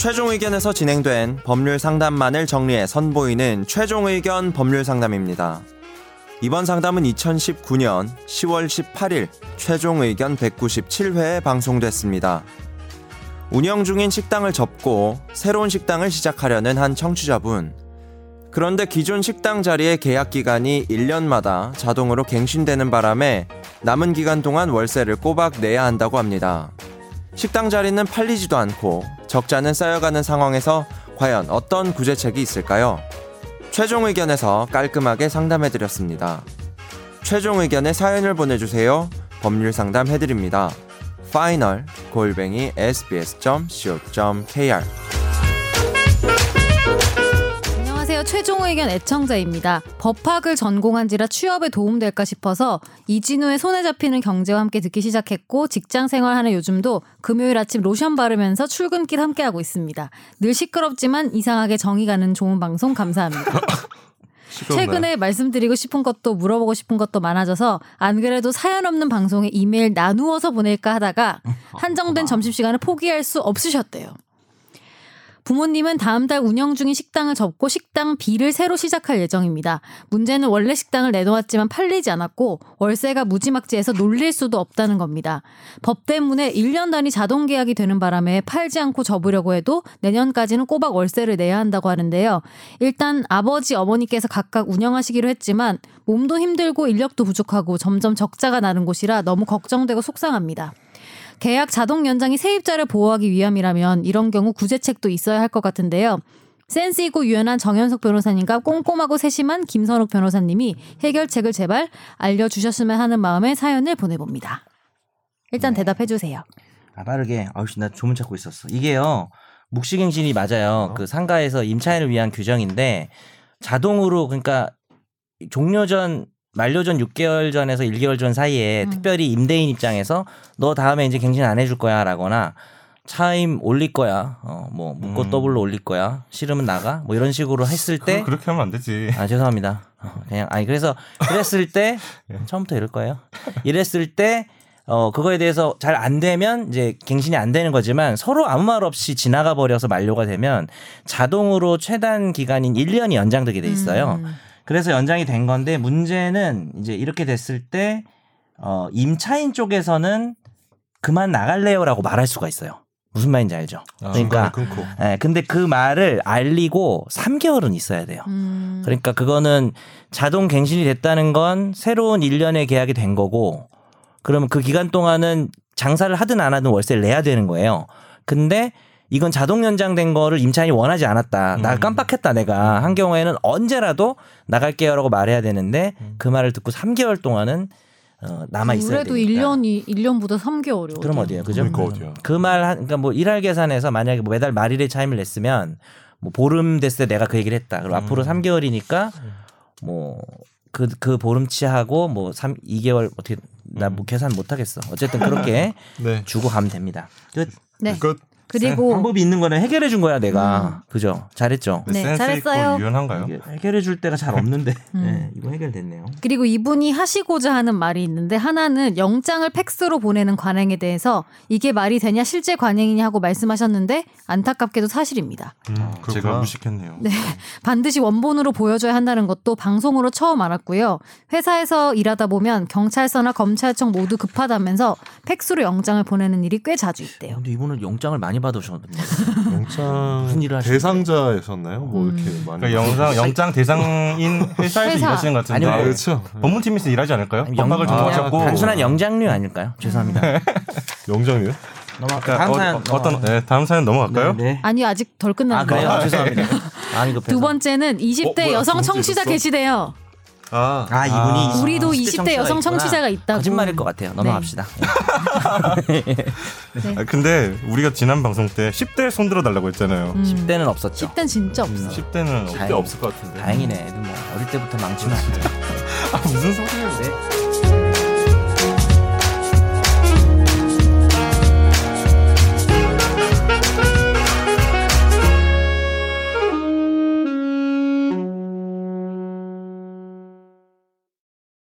최종 의견에서 진행된 법률 상담만을 정리해 선보이는 최종 의견 법률 상담입니다. 이번 상담은 2019년 10월 18일 최종 의견 197회에 방송됐습니다. 운영 중인 식당을 접고 새로운 식당을 시작하려는 한 청취자분. 그런데 기존 식당 자리의 계약 기간이 1년마다 자동으로 갱신되는 바람에 남은 기간 동안 월세를 꼬박 내야 한다고 합니다. 식당 자리는 팔리지도 않고 적자는 쌓여가는 상황에서 과연 어떤 구제책이 있을까요? 최종 의견에서 깔끔하게 상담해드렸습니다. 최종 의견에 사연을 보내주세요. 법률 상담해드립니다. final@sbs.co.kr. 안녕하세요. 최종 의견 애청자입니다. 법학을 전공한지라 취업에 도움될까 싶어서 이진우의 손에 잡히는 경제와 함께 듣기 시작했고, 직장 생활하는 요즘도 금요일 아침 로션 바르면서 출근길 함께하고 있습니다. 늘 시끄럽지만 이상하게 정이 가는 좋은 방송 감사합니다. 최근에 말씀드리고 싶은 것도 물어보고 싶은 것도 많아져서 안 그래도 사연 없는 방송에 이메일 나누어서 보낼까 하다가 한정된 점심시간을 포기할 수 없으셨대요. 부모님은 다음 달 운영 중인 식당을 접고 식당 B를 새로 시작할 예정입니다. 문제는 원래 식당을 내놓았지만 팔리지 않았고 월세가 무지막지해서 놀릴 수도 없다는 겁니다. 법 때문에 1년 단위 자동 계약이 되는 바람에 팔지 않고 접으려고 해도 내년까지는 꼬박 월세를 내야 한다고 하는데요. 일단 아버지, 어머니께서 각각 운영하시기로 했지만 몸도 힘들고 인력도 부족하고 점점 적자가 나는 곳이라 너무 걱정되고 속상합니다. 계약 자동 연장이 세입자를 보호하기 위함이라면 이런 경우 구제책도 있어야 할 것 같은데요. 센스 있고 유연한 정현석 변호사님과 꼼꼼하고 세심한 김선욱 변호사님이 해결책을 제발 알려주셨으면 하는 마음에 사연을 보내봅니다. 일단 대답해 주세요. 아, 빠르게. 나 조문 찾고 있었어. 이게요, 묵시갱신이 맞아요. 그 상가에서 임차인을 위한 규정인데 자동으로, 그러니까 종료 전, 만료 전 6개월 전에서 1개월 전 사이에 특별히 임대인 입장에서 너 다음에 이제 갱신 안 해줄 거야 라거나 차임 올릴 거야, 뭐 묶고 더블로 올릴 거야, 싫으면 나가, 뭐 이런 식으로 했을 때 그렇게 하면 안 되지. 아, 죄송합니다. 그냥 그래서 그랬을 때 예. 처음부터 이럴 거예요. 이랬을 때 그거에 대해서 잘 안 되면 이제 갱신이 안 되는 거지만, 서로 아무 말 없이 지나가 버려서 만료가 되면 자동으로 최단 기간인 1년이 연장되게 돼 있어요. 그래서 연장이 된 건데, 문제는 이제 이렇게 됐을 때 임차인 쪽에서는 그만 나갈래요라고 말할 수가 있어요. 무슨 말인지 알죠? 그러니까 예, 근데 그 말을 알리고 3개월은 있어야 돼요. 그러니까 그거는 자동 갱신이 됐다는 건 새로운 1년의 계약이 된 거고, 그러면 그 기간 동안은 장사를 하든 안 하든 월세를 내야 되는 거예요. 근데 이건 자동 연장된 거를 임차인이 원하지 않았다. 나 깜빡했다 내가. 한 경우에는 언제라도 나갈게요 라고 말해야 되는데 그 말을 듣고 3개월 동안은 남아 있어야 되니까. 그래도 1년보다 3개월이요. 그럼 어디예요? 그죠? 그러니까 그 말, 그러니까 뭐 일할 계산해서 만약에 뭐 매달 말일에 차임을 냈으면 뭐 보름 됐을 때 내가 그 얘기를 했다. 그럼 앞으로 3개월이니까 뭐 그 보름치하고 뭐 2개월 어떻게 나 뭐 계산 못 하겠어. 어쨌든 그렇게 네. 주고 가면 됩니다. 끝. 네. 끝. 그리고 방법이 있는 거는 해결해 준 거야 내가. 그죠? 잘했죠? 네, 잘했어요. 유연한가요? 해결해 줄 때가 잘 없는데 네, 이거 해결됐네요. 그리고 이분이 하시고자 하는 말이 있는데, 하나는 영장을 팩스로 보내는 관행에 대해서 이게 말이 되냐, 실제 관행이냐 하고 말씀하셨는데 안타깝게도 사실입니다. 제가 무식했네요. 네, 반드시 원본으로 보여줘야 한다는 것도 방송으로 처음 알았고요. 회사에서 일하다 보면 경찰서나 검찰청 모두 급하다면서 팩스로 영장을 보내는 일이 꽤 자주 있대요. 근데 이분은 영장을 많이 받으셨는데 영장 대상자였었나요? 뭐 이렇게 많이. 그러니까 영장 대상인 회사에서 일하시는 것 같은데. 아니요, 그렇죠. 법무팀에서 일하지 않을까요? 법학을 전공하셨고. 단순한 영장류 아닐까요? 죄송합니다. 영장류? 다음 사연 다음 사연 넘어갈까요? 네. 아니요, 아직 덜 끝났는데. 그래요? 죄송합니다. 두 번째는 20대 여성 청취자 계시대요. 이분이 우리도 20대 여성 청취자가 있다고. 거짓말일 것 같아요. 넘어갑시다. 네. 네. 근데 우리가 지난 방송 때 10대 손들어 달라고 했잖아요. 10대는 없었죠. 10대는 진짜 없어. 10대는 없을 것 같은데. 다행이네. 애들 뭐 어릴 때부터 망치면 안 돼. 무슨 소리예요? 네.